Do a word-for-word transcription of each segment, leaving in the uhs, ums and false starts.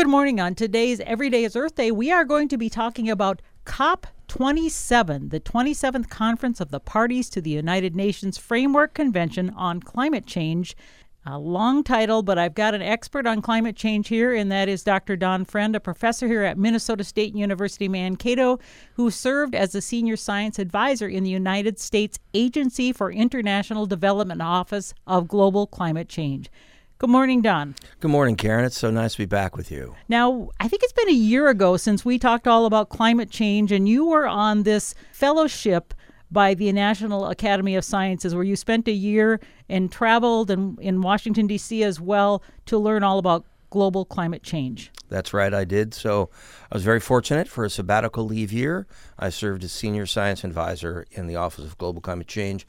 Good morning. On today's Every Day is Earth Day, we are going to be talking about COP twenty-seven, the twenty-seventh Conference of the Parties to the United Nations Framework Convention on Climate Change. A long title, but I've got an expert on climate change here, and that is Doctor Don Friend, a professor here at Minnesota State University, Mankato, who served as a senior science advisor in the United States Agency for International Development Office of Global Climate Change. Good morning, Don. Good morning, Karen. It's so nice to be back with you. Now, I think it's been a year ago since we talked all about climate change, and you were on this fellowship by the National Academy of Sciences, where you spent a year and traveled in, in Washington, D C as well to learn all about global climate change. That's right, I did. So I was very fortunate for a sabbatical leave year. I served as senior science advisor in the Office of Global Climate Change.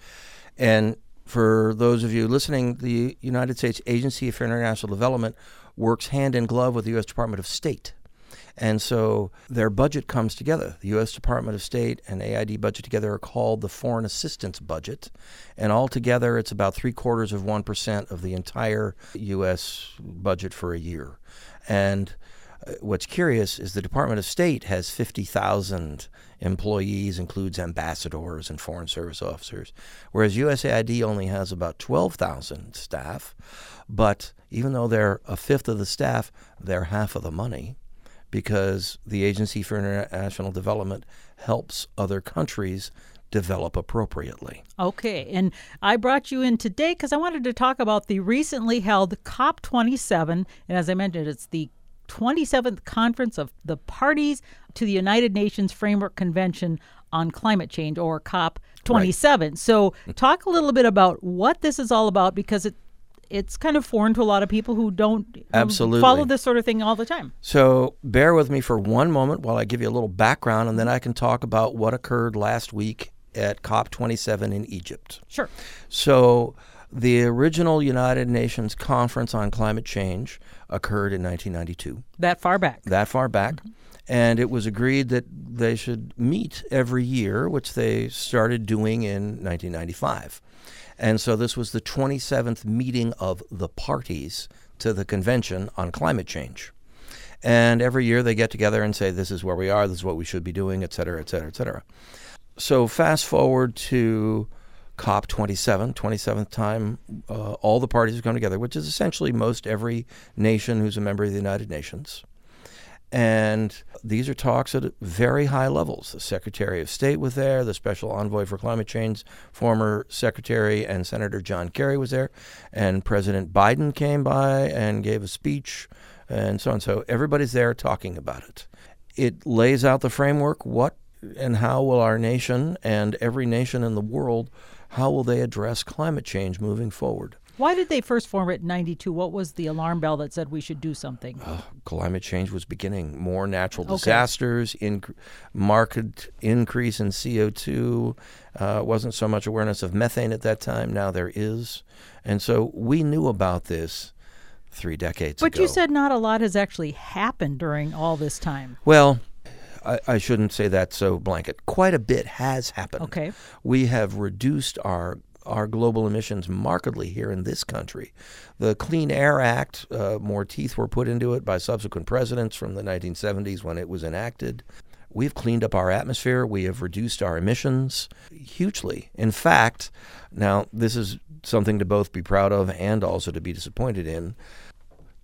And for those of you listening, the United States Agency for International Development works hand in glove with the U S Department of State. And so their budget comes together. The U S Department of State and A I D budget together are called the Foreign Assistance Budget. And altogether, it's about three quarters of one percent of the entire U S budget for a year. And what's curious is the Department of State has fifty thousand employees, includes ambassadors and foreign service officers, whereas U S A I D only has about twelve thousand staff. But even though they're a fifth of the staff, they're half of the money, because the Agency for International Development helps other countries develop appropriately. Okay, and I brought you in today because I wanted to talk about the recently held COP twenty-seven, and as I mentioned, it's the twenty-seventh Conference of the Parties to the United Nations Framework Convention on Climate Change, or COP twenty-seven. Right. So talk a little bit about what this is all about, because it It's kind of foreign to a lot of people who don't Absolutely. follow this sort of thing all the time. So bear with me for one moment while I give you a little background, and then I can talk about what occurred last week at COP twenty-seven in Egypt. Sure. So the original United Nations Conference on Climate Change occurred in nineteen ninety-two. That far back. That far back. Mm-hmm. And it was agreed that they should meet every year, which they started doing in nineteen ninety-five. And so this was the twenty-seventh meeting of the parties to the Convention on Climate Change. And every year they get together and say, this is where we are, this is what we should be doing, et cetera, et cetera, et cetera. So fast forward to COP twenty-seven, twenty-seventh time, uh, all the parties have come together, which is essentially most every nation who's a member of the United Nations. And these are talks at very high levels. The Secretary of State was there. The Special Envoy for Climate Change, former Secretary and Senator John Kerry, was there. And President Biden came by and gave a speech and so on. So everybody's there talking about it. It lays out the framework. What and how will our nation and every nation in the world, how will they address climate change moving forward? Why did they first form it in ninety-two? What was the alarm bell that said we should do something? Uh, climate change was beginning. More natural disasters, okay. in, marked increase in C O two. Uh, wasn't so much awareness of methane at that time. Now there is. And so we knew about this three decades but ago. But you said not a lot has actually happened during all this time. Well, I, I shouldn't say that so blanket. Quite a bit has happened. Okay. We have reduced our our global emissions markedly here in this country. The Clean Air Act, uh, more teeth were put into it by subsequent presidents from the nineteen seventies when it was enacted. We've cleaned up our atmosphere. We have reduced our emissions hugely. In fact, now this is something to both be proud of and also to be disappointed in.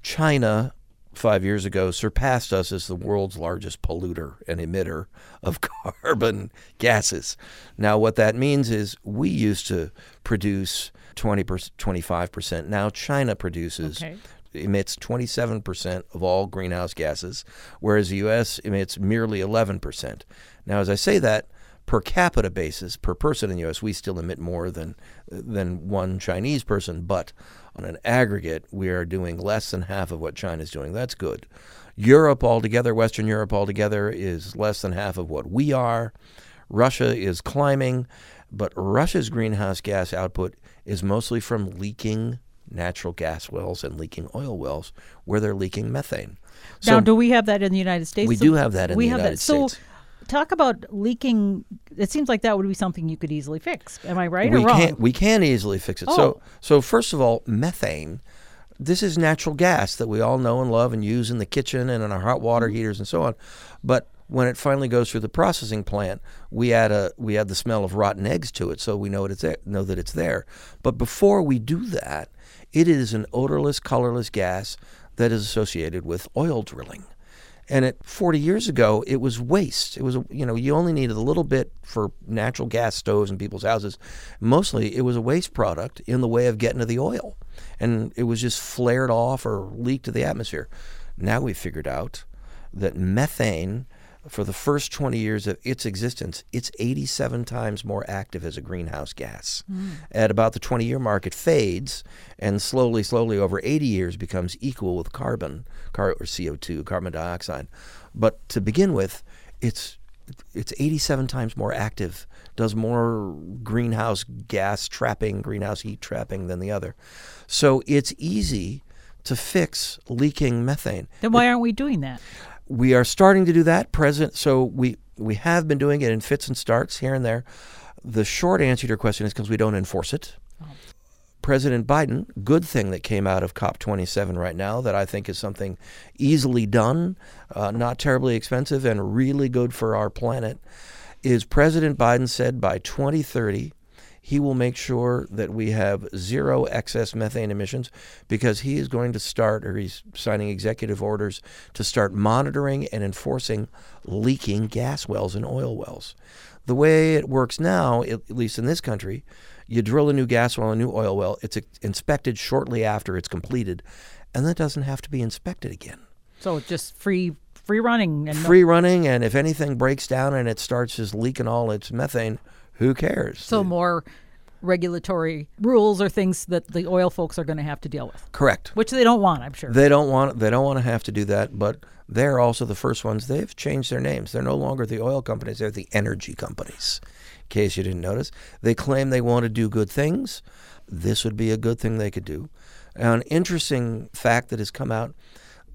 China, five years ago, surpassed us as the world's largest polluter and emitter of carbon gases. Now, what that means is we used to produce twenty percent, twenty-five percent. Now China produces, okay. emits twenty-seven percent of all greenhouse gases, whereas the U S emits merely eleven percent. Now, as I say that, per capita basis, per person in the U S, we still emit more than than one Chinese person, but on an aggregate, we are doing less than half of what China is doing. That's good. Europe altogether, Western Europe altogether, is less than half of what we are. Russia is climbing, but Russia's greenhouse gas output is mostly from leaking natural gas wells and leaking oil wells, where they're leaking methane. So now, do we have that in the United States? We so do have that in we the have United that. States. So, talk about leaking. It seems like that would be something you could easily fix. Am I right we or wrong? Can, we can easily fix it. Oh. So, so first of all, methane this is natural gas that we all know and love and use in the kitchen and in our hot water heaters and so on. But when it finally goes through the processing plant, we add a we add the smell of rotten eggs to it, so we know it it's know that it's there. But before we do that, it is an odorless, colorless gas that is associated with oil drilling. And it forty years ago, it was waste. It was, you know, you only needed a little bit for natural gas stoves in people's houses. Mostly, it was a waste product in the way of getting to the oil. And it was just flared off or leaked to the atmosphere. Now we've figured out that methane, for the first twenty years of its existence, it's eighty-seven times more active as a greenhouse gas. Mm. At about the twenty-year mark, it fades, and slowly, slowly over eighty years becomes equal with carbon, car- or C O two, carbon dioxide. But to begin with, it's it's eighty-seven times more active, does more greenhouse gas trapping, greenhouse heat trapping than the other. So it's easy to fix leaking methane. Then why it, aren't we doing that? We are starting to do that, President. So we, we have been doing it in fits and starts here and there. The short answer to your question is because we don't enforce it. Oh. President Biden, good thing that came out of COP twenty-seven right now that I think is something easily done, uh, not terribly expensive, and really good for our planet, is President Biden said by twenty thirty he will make sure that we have zero excess methane emissions because he is going to start, or he's signing executive orders to start monitoring and enforcing leaking gas wells and oil wells. The way it works now, at least in this country, you drill a new gas well, a new oil well, it's inspected shortly after it's completed, and that doesn't have to be inspected again. So it's just free free running. And free no- running, and if anything breaks down and it starts just leaking all its methane, who cares? So more regulatory rules or things that the oil folks are going to have to deal with. Correct. Which they don't want, I'm sure. They don't want they don't want to have to do that, but they're also the first ones. They've changed their names. They're no longer the oil companies. They're the energy companies, in case you didn't notice. They claim they want to do good things. This would be a good thing they could do. An interesting fact that has come out,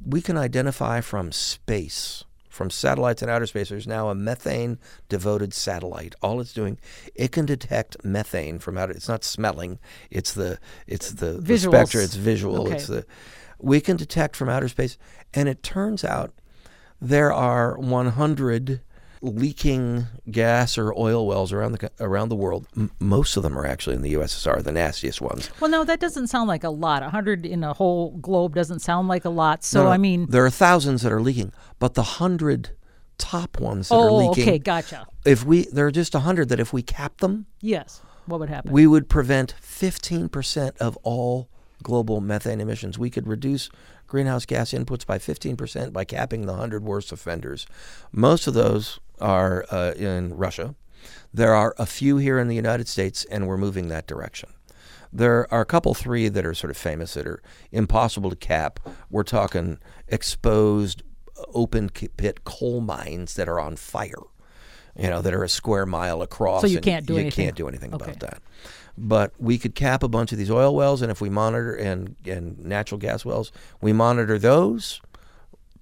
we can identify from space. From satellites in outer space, there's now a methane-devoted satellite. All it's doing, it can detect methane from outer. It's not smelling. It's the it's the, the spectra. It's visual. Okay. It's the we can detect from outer space, and it turns out there are one hundred leaking gas or oil wells around the around the world. M- most of them are actually in the U S S R, the nastiest ones. Well, no, that doesn't sound like a lot. one hundred in a whole globe doesn't sound like a lot. So, no, I mean... There are thousands that are leaking, but the one hundred top ones that oh, are leaking... Oh, okay, gotcha. If we, there are just one hundred that if we cap them... Yes, what would happen? We would prevent fifteen percent of all global methane emissions. We could reduce greenhouse gas inputs by fifteen percent by capping the one hundred worst offenders. Most of those... are uh, in Russia. There are a few here in the United States, and we're moving that direction. There are a couple, three that are sort of famous that are impossible to cap. We're talking exposed open pit coal mines that are on fire, you know, that are a square mile across. So you can't do you anything. You can't do anything okay. about that. But we could cap a bunch of these oil wells, and if we monitor, and, and natural gas wells, we monitor those,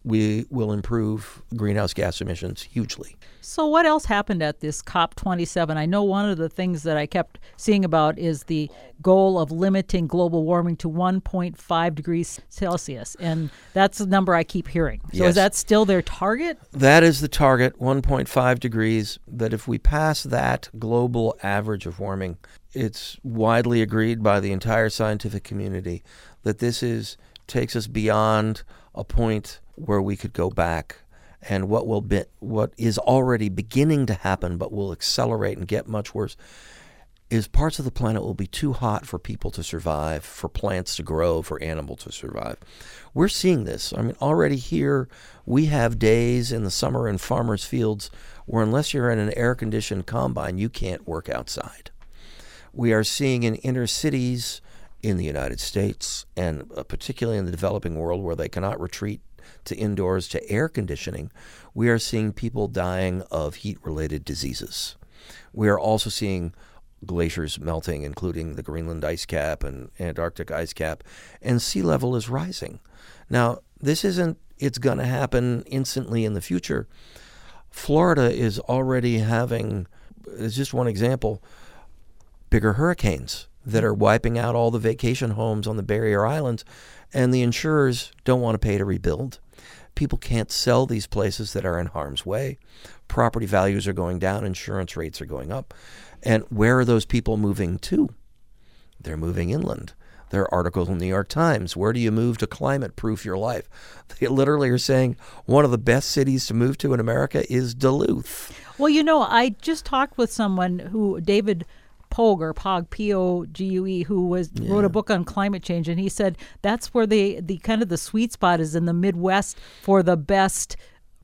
we will improve greenhouse gas emissions hugely. So what else happened at this COP twenty-seven? I know one of the things that I kept seeing about is the goal of limiting global warming to one point five degrees Celsius, and that's the number I keep hearing. So yes. Is that still their target? That is the target, one point five degrees, that if we pass that global average of warming, it's widely agreed by the entire scientific community that this is takes us beyond a point where we could go back, and what will be, what is already beginning to happen but will accelerate and get much worse is parts of the planet will be too hot for people to survive, for plants to grow, for animals to survive. We're seeing this. I mean, already here we have days in the summer in farmers' fields where unless you're in an air-conditioned combine, you can't work outside. We are seeing in inner cities in the United States, and particularly in the developing world where they cannot retreat to indoors, to air conditioning, we are seeing people dying of heat-related diseases. We are also seeing glaciers melting, including the Greenland ice cap and Antarctic ice cap, and sea level is rising. Now, this isn't, it's going to happen instantly in the future. Florida is already having, it's just one example, bigger hurricanes. that are wiping out all the vacation homes on the barrier islands, and the insurers don't want to pay to rebuild. People can't sell these places that are in harm's way. Property values are going down, insurance rates are going up. And where are those people moving to? They're moving inland. There are articles in the New York Times. Where do you move to climate-proof your life? They literally are saying one of the best cities to move to in America is Duluth. Well, you know, I just talked with someone who, David Pogue, or Pogue, P O G U E, who was yeah. wrote a book on climate change, and he said that's where the, the kind of the sweet spot is in the Midwest for the best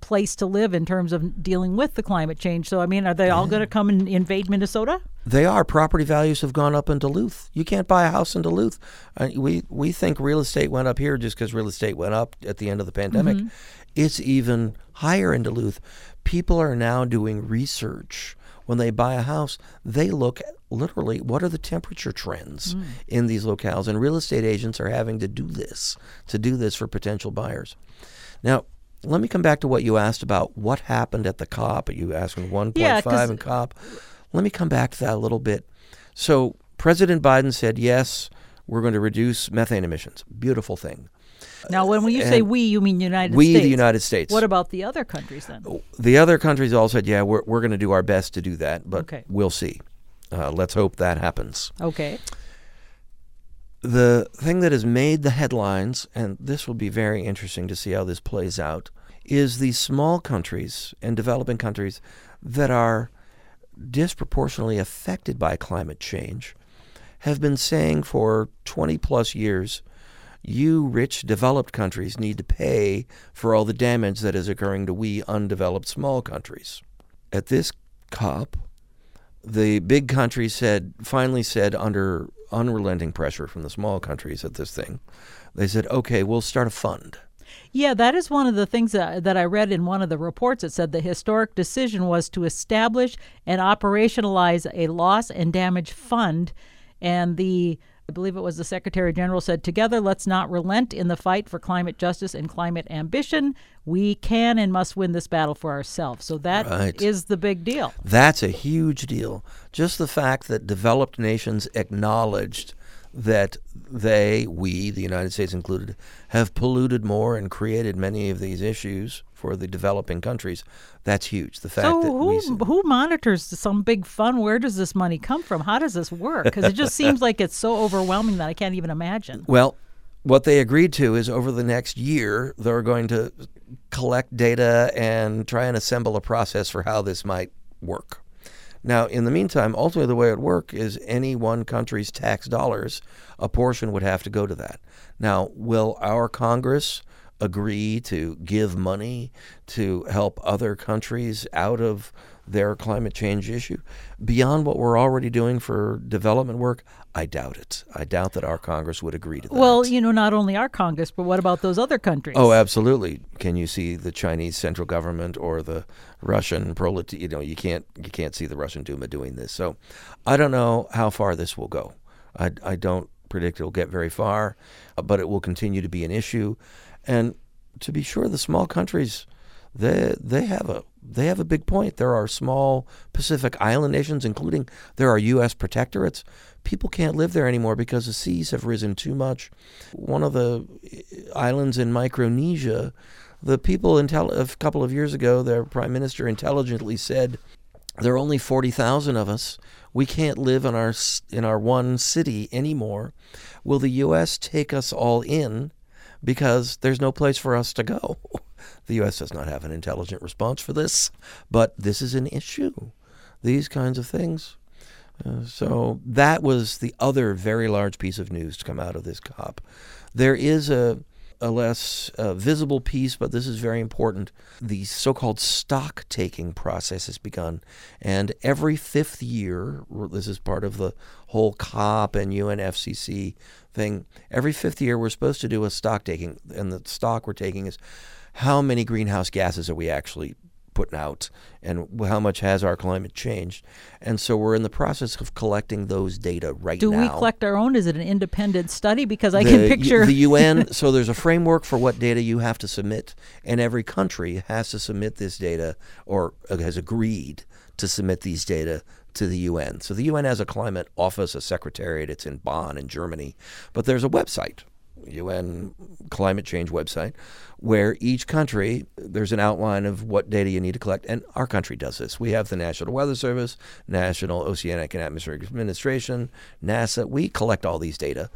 place to live in terms of dealing with the climate change. So, I mean, are they all yeah. going to come and invade Minnesota? They are. Property values have gone up in Duluth. You can't buy a house in Duluth. Uh, we, we think real estate went up here just because real estate went up at the end of the pandemic. Mm-hmm. It's even higher in Duluth. People are now doing research. When they buy a house, they look at literally what are the temperature trends mm. in these locales, and real estate agents are having to do this, to do this for potential buyers. Now, let me come back to what you asked about what happened at the COP. You asked me one point five yeah, and COP. Let me come back to that a little bit. So President Biden said, yes, we're going to reduce methane emissions. Beautiful thing. Now, when you and say we, you mean United we, States. We, the United States. What about the other countries then? The other countries all said, yeah, we're, we're going to do our best to do that, but okay. we'll see. Uh, let's hope that happens. Okay. The thing that has made the headlines, and this will be very interesting to see how this plays out, is the small countries and developing countries that are disproportionately affected by climate change have been saying for twenty plus years, you rich developed countries need to pay for all the damage that is occurring to we undeveloped small countries. At this COP, the big countries said, finally said under unrelenting pressure from the small countries at this thing, they said, okay, we'll start a fund. Yeah, that is one of the things that, that I read in one of the reports. It said the historic decision was to establish and operationalize a loss and damage fund. And the, I believe it was the Secretary General said, together, let's not relent in the fight for climate justice and climate ambition. We can and must win this battle for ourselves. So that right. is the big deal. That's a huge deal. Just the fact that developed nations acknowledged that they, we, the United States included, have polluted more and created many of these issues for the developing countries. That's huge. The fact so that who, we, who monitors some big fund? Where does this money come from? How does this work? Because it just seems like it's so overwhelming that I can't even imagine. Well, what they agreed to is over the next year, they're going to collect data and try and assemble a process for how this might work. Now, in the meantime, ultimately the way it works is any one country's tax dollars, a portion would have to go to that. Now, will our Congress agree to give money to help other countries out of their climate change issue? Beyond what we're already doing for development work, I doubt it. I doubt that our Congress would agree to that. Well, you know, not only our Congress, but what about those other countries? Oh, absolutely. Can you see the Chinese central government or the Russian proletariat? You know, you can't you can't see the Russian Duma doing this. So I don't know how far this will go. I, I don't predict it will get very far, but it will continue to be an issue. And to be sure, the small countries, they they have a they have a big point. There are small Pacific island nations, including there are U S protectorates. People can't live there anymore because the seas have risen too much. One of the islands in Micronesia, the people intel- a couple of years ago, their prime minister intelligently said, there are only forty thousand of us. We can't live in our in our one city anymore. Will the U S take us all in? Because there's no place for us to go. The U S does not have an intelligent response for this, but this is an issue, these kinds of things. Uh, so that was the other very large piece of news to come out of this COP. There is a, a less uh, visible piece, but this is very important. The so-called stock-taking process has begun, and every fifth year, this is part of the whole COP and U N F C C thing, every fifth year we're supposed to do a stock-taking, and the stock we're taking is how many greenhouse gases are we actually putting out and how much has our climate changed? And so we're in the process of collecting those data right do now. Do we collect our own? Is it an independent study? Because I the, can picture... The U N, so there's a framework for what data you have to submit, and every country has to submit this data or has agreed to submit these data to the U N. So the U N has a climate office, a secretariat. It's in Bonn in Germany. But there's a website, U N climate change website, where each country, there's an outline of what data you need to collect. And our country does this. We have the National Weather Service, National Oceanic and Atmospheric Administration, NASA. We collect all these data,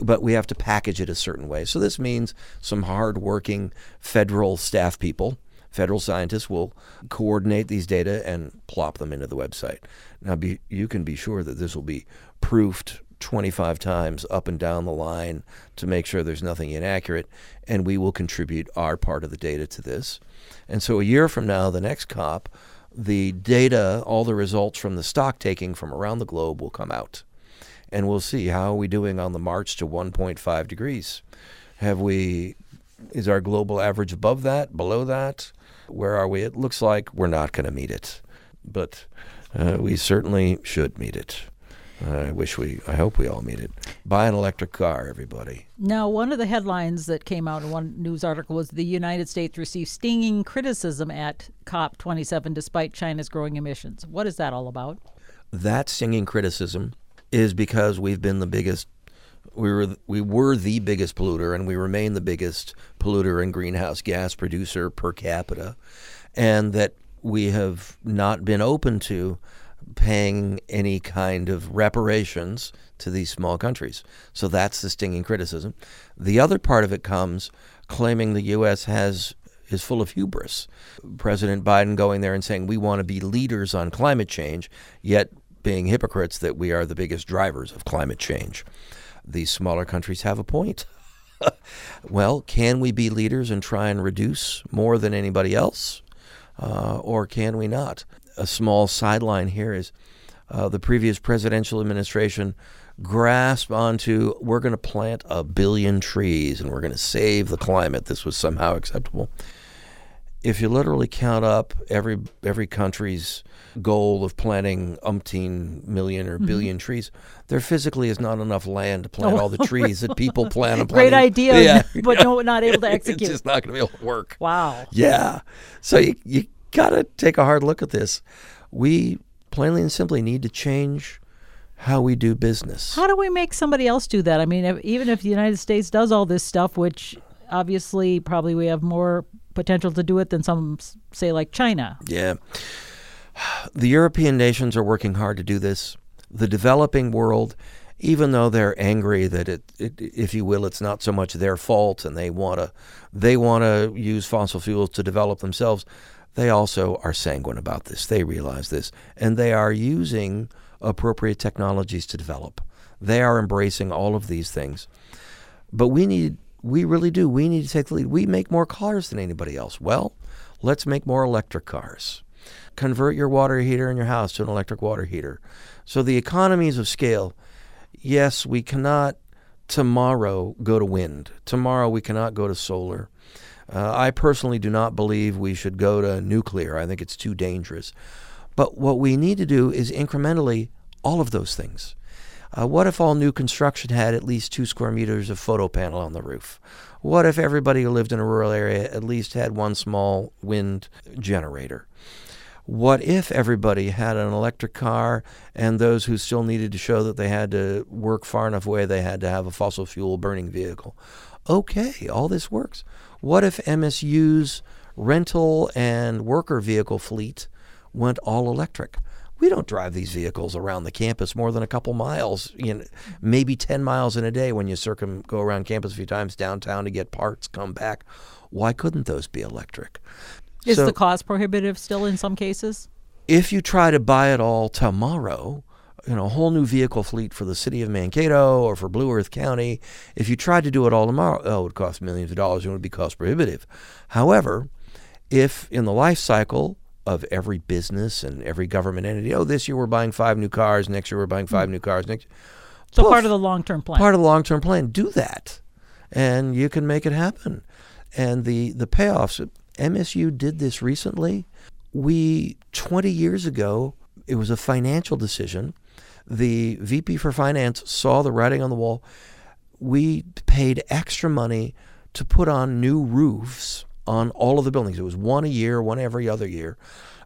but we have to package it a certain way. So this means some hardworking federal staff people, federal scientists, will coordinate these data and plop them into the website. Now, be, you can be sure that this will be proofed twenty-five times up and down the line to make sure there's nothing inaccurate, and we will contribute our part of the data to this. And so a year from now, the next COP, the data, all the results from the stock taking from around the globe will come out. And we'll see, how are we doing on the march to one point five degrees? Have we, is our global average above that, below that? Where are we? It looks like we're not going to meet it, but uh, we certainly should meet it. I wish we, I hope we all meet it. Buy an electric car, everybody. Now, one of the headlines that came out in one news article was the United States received stinging criticism at COP twenty-seven despite China's growing emissions. What is that all about? That stinging criticism is because we've been the biggest, we were we were the biggest polluter, and we remain the biggest polluter and greenhouse gas producer per capita, and that we have not been open to paying any kind of reparations to these small countries. So that's the stinging criticism. The other part of it comes claiming the U S has is full of hubris. President Biden going there and saying we want to be leaders on climate change, yet being hypocrites that we are the biggest drivers of climate change. These smaller countries have a point. Well, can we be leaders and try and reduce more than anybody else? Uh, or can we not? A small sideline here is uh, the previous presidential administration grasped onto, we're going to plant a billion trees and we're going to save the climate. This was somehow acceptable. If you literally count up every every country's goal of planting umpteen million or billion mm-hmm. trees, there physically is not enough land to plant oh. all the trees that people plan on planting. Great idea, yeah. but no, not able to execute. It's just not going to be able to work. Wow. Yeah. So you you got to take a hard look at this. We plainly and simply need to change how we do business. How do we make somebody else do that? I mean, if, even if the United States does all this stuff, which obviously probably we have more potential to do it than some, say, like China. Yeah. The European nations are working hard to do this. The developing world, even though they're angry that it, it if you will, it's not so much their fault and they want to they want to use fossil fuels to develop themselves, they also are sanguine about this. They realize this, and they are using appropriate technologies to develop. They are embracing all of these things. But we need We really do. We need to take the lead. We make more cars than anybody else. Well, let's make more electric cars. Convert your water heater in your house to an electric water heater. So the economies of scale, yes, we cannot tomorrow go to wind. Tomorrow we cannot go to solar. Uh, I personally do not believe we should go to nuclear. I think it's too dangerous. But what we need to do is incrementally all of those things. Uh, what if all new construction had at least two square meters of photo panel on the roof? What if everybody who lived in a rural area at least had one small wind generator? What if everybody had an electric car, and those who still needed to show that they had to work far enough away, they had to have a fossil fuel burning vehicle? Okay, all this works. What if M S U's rental and worker vehicle fleet went all electric? We don't drive these vehicles around the campus more than a couple miles, you know, maybe ten miles in a day when you circum go around campus a few times downtown to get parts, come back. Why couldn't those be electric? Is so, the cost prohibitive still in some cases? If you try to buy it all tomorrow, you know, a whole new vehicle fleet for the city of Mankato or for Blue Earth County, if you tried to do it all tomorrow, oh, it would cost millions of dollars and it would be cost prohibitive. However, if in the life cycle of every business and every government entity, oh, this year we're buying five new cars, next year we're buying five new cars. Next, So poof, part of the long-term plan. Part of the long-term plan. Do that, and you can make it happen. And the, the payoffs, M S U did this recently. We, twenty years ago, it was a financial decision. The V P for Finance saw the writing on the wall. We paid extra money to put on new roofs on all of the buildings. It was one a year, one every other year.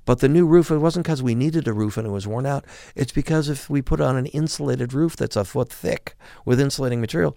But the new roof, it wasn't because we needed a roof and it was worn out. It's because if we put on an insulated roof that's a foot thick with insulating material,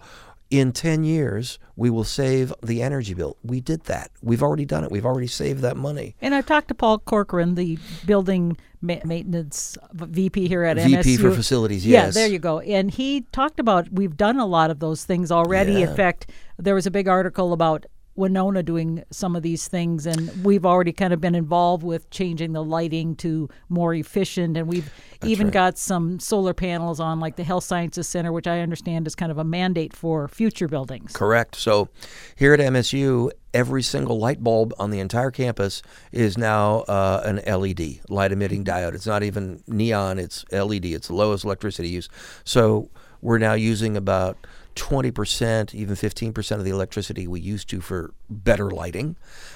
in ten years, we will save the energy bill. We did that. We've already done it. We've already saved that money. And I've talked to Paul Corcoran, the building ma- maintenance V P here at M S U. V P for facilities, yes. Yeah, there you go. And he talked about we've done a lot of those things already. Yeah. In fact, there was a big article about Winona doing some of these things, and we've already kind of been involved with changing the lighting to more efficient, and we've That's even right. got some solar panels on like the Health Sciences Center, which I understand is kind of a mandate for future buildings. Correct. So here at M S U, every single light bulb on the entire campus is now uh, an L E D, light emitting diode. It's not even neon, it's L E D. It's the lowest electricity use. So we're now using about twenty percent, even fifteen percent of the electricity we used to for better lighting.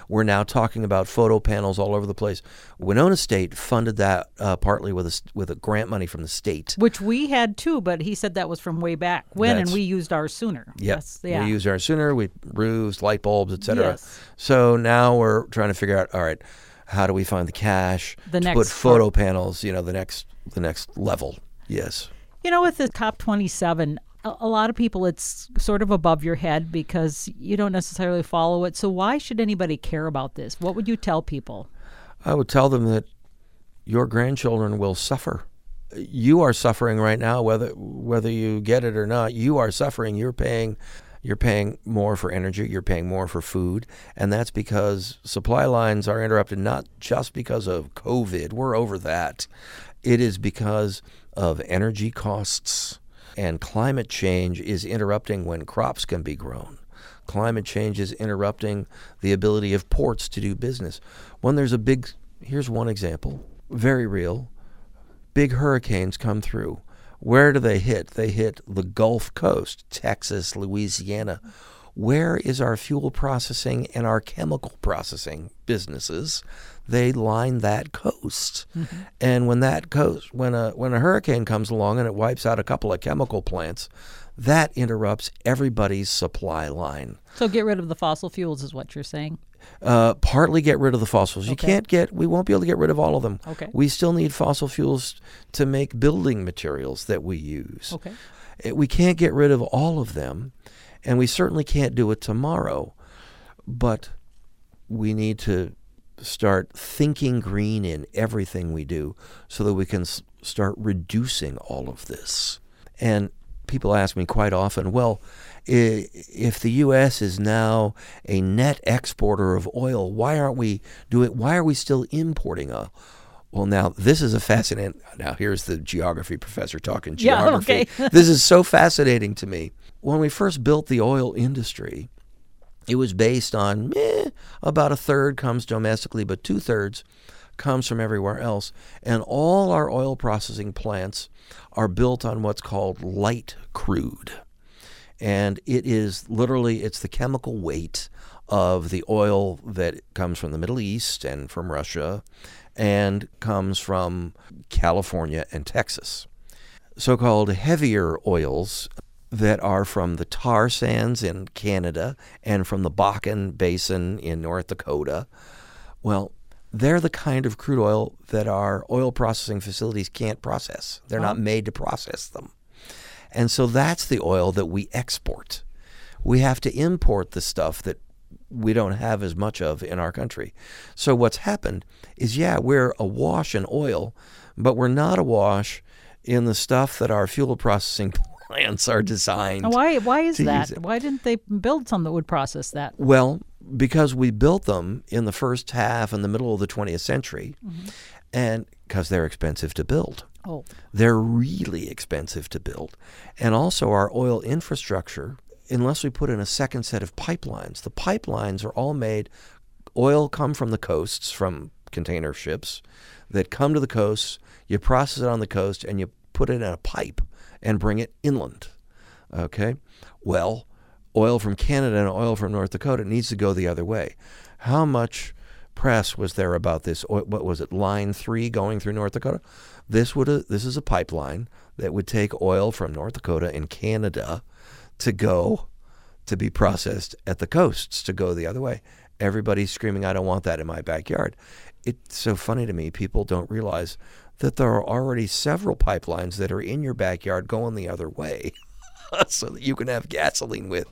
We're now talking about photo panels all over the place. Winona State funded that uh, partly with a, with a grant money from the state. Which we had too, but he said that was from way back when, That's, and we used ours sooner. Yep. Yes, yeah. We used ours sooner, we roofs, light bulbs, et cetera. Yes. So now we're trying to figure out, all right, how do we find the cash the to next put photo part. panels, you know, the next the next level, yes. You know, with the C O P twenty-seven, a lot of people, it's sort of above your head because you don't necessarily follow it. So why should anybody care about this? What would you tell people? I would tell them that your grandchildren will suffer. You are suffering right now, whether whether you get it or not. You are suffering. You're paying, you're paying more for energy. You're paying more for food. And that's because supply lines are interrupted, not just because of COVID. We're over that. It is because of energy costs. And climate change is interrupting when crops can be grown. Climate change is interrupting the ability of ports to do business. When there's a big, here's one example, very real, big hurricanes come through. Where do they hit? They hit the Gulf Coast, Texas, Louisiana. Where is our fuel processing and our chemical processing businesses? They line that coast. Mm-hmm. And when that coast, when a when a hurricane comes along and it wipes out a couple of chemical plants, that interrupts everybody's supply line. So get rid of the fossil fuels is what you're saying? Uh, partly get rid of the fossils. Okay. You can't get, we won't be able to get rid of all of them. Okay. We still need fossil fuels to make building materials that we use. Okay. We can't get rid of all of them, and we certainly can't do it tomorrow. But we need to start thinking green in everything we do so that we can s- start reducing all of this. And people ask me quite often, well, I- if the U S is now a net exporter of oil, why aren't we doing, why are we still importing oil? Well, now, this is a fascinating, now here's the geography professor talking geography. Yeah, okay. This is so fascinating to me. When we first built the oil industry, it was based on meh, about a third comes domestically, but two-thirds comes from everywhere else. And all our oil processing plants are built on what's called light crude. And it is literally, it's the chemical weight of the oil that comes from the Middle East and from Russia and comes from California and Texas. So-called heavier oils that are from the tar sands in Canada and from the Bakken Basin in North Dakota. Well, they're the kind of crude oil that our oil processing facilities can't process. They're not made to process them. And so that's the oil that we export. We have to import the stuff that we don't have as much of in our country. So what's happened is, yeah, we're awash in oil, but we're not awash in the stuff that our fuel processing plants are designed. Why, why is that? Why didn't they build some that would process that? Well, because we built them in the first half and the middle of the twentieth century, mm-hmm. and because they're expensive to build. Oh. They're really expensive to build. And also our oil infrastructure, unless we put in a second set of pipelines, the pipelines are all made, oil come from the coasts, from container ships that come to the coasts, you process it on the coast, and you put it in a pipe and bring it inland, okay? Well, oil from Canada and oil from North Dakota needs to go the other way. How much press was there about this? What was it, Line three going through North Dakota? This would uh, this is a pipeline that would take oil from North Dakota and Canada to go to be processed at the coasts to go the other way. everybody's screaming, I don't want that in my backyard. It's so funny to me. People don't realize that there are already several pipelines that are in your backyard going the other way so that you can have gasoline with.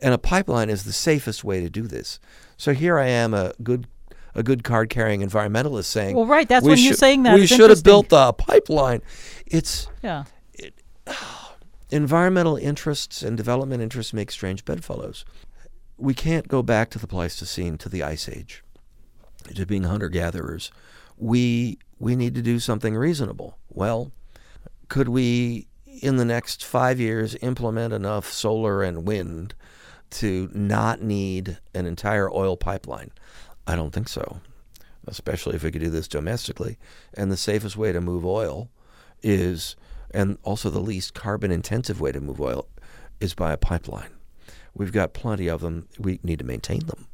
And a pipeline is the safest way to do this. So here I am, a good a good card-carrying environmentalist saying, well, right, that's when you're saying that. We should have built a pipeline. It's yeah. It, oh, environmental interests and development interests make strange bedfellows. We can't go back to the Pleistocene, to the Ice Age, to being hunter-gatherers. We we need to do something reasonable. Well, could we, in the next five years, implement enough solar and wind to not need an entire oil pipeline? I don't think so, especially if we could do this domestically. And the safest way to move oil is, and also the least carbon-intensive way to move oil, is by a pipeline. We've got plenty of them. We need to maintain them.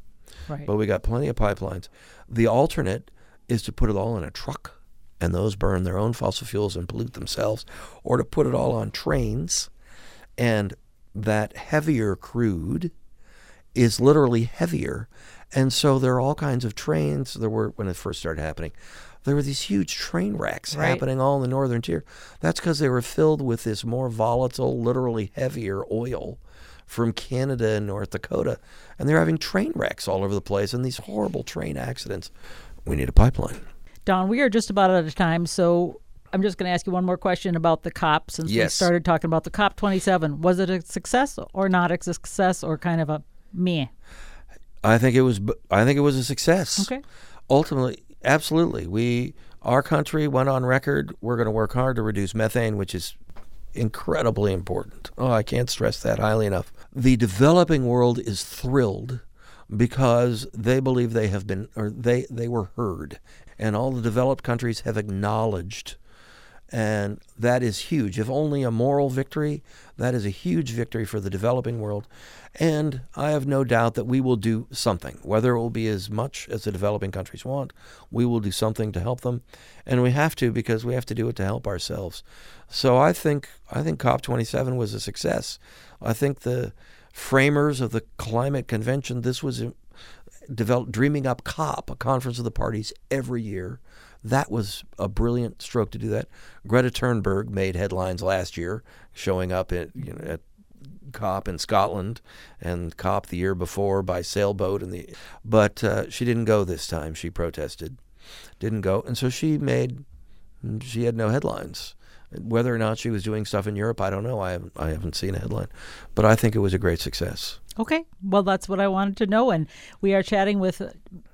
Right. But we got plenty of pipelines. The alternate is to put it all in a truck, and those burn their own fossil fuels and pollute themselves, or to put it all on trains. And that heavier crude is literally heavier. And so there are all kinds of trains. There were, when it first started happening, there were these huge train wrecks right. happening all in the northern tier. That's because they were filled with this more volatile, literally heavier oil from Canada and North Dakota, and they're having train wrecks all over the place and these horrible train accidents. We need a pipeline. Don, we are just about out of time, so I'm just going to ask you one more question about the COP, since yes. we started talking about the COP twenty-seven. Was it a success or not a success, or kind of a meh? I think it was. I think it was a success. Okay. Ultimately, absolutely. We, our country, went on record. We're going to work hard to reduce methane, which is incredibly important. Oh, I can't stress that highly enough. The developing world is thrilled because they believe they have been, or they, they were heard. And all the developed countries have acknowledged. And that is huge. If only a moral victory, that is a huge victory for the developing world. And I have no doubt that we will do something. Whether it will be as much as the developing countries want, we will do something to help them. And we have to, because we have to do it to help ourselves. So I think I think COP twenty-seven was a success. I think the framers of the climate convention, this was developed, dreaming up COP, a conference of the parties every year. That was a brilliant stroke to do that. Greta Thunberg made headlines last year, showing up at, you know, at COP in Scotland and COP the year before by sailboat. And the but uh, she didn't go this time. She protested, didn't go, and so she made she had no headlines. Whether or not she was doing stuff in Europe, I don't know. I haven't, I haven't seen a headline, but I think it was a great success. Okay. Well, that's what I wanted to know. And we are chatting with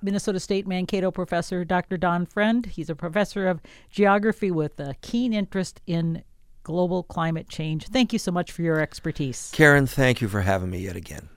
Minnesota State Mankato professor, Doctor Don Friend. He's a professor of geography with a keen interest in global climate change. Thank you so much for your expertise. Karen, thank you for having me yet again.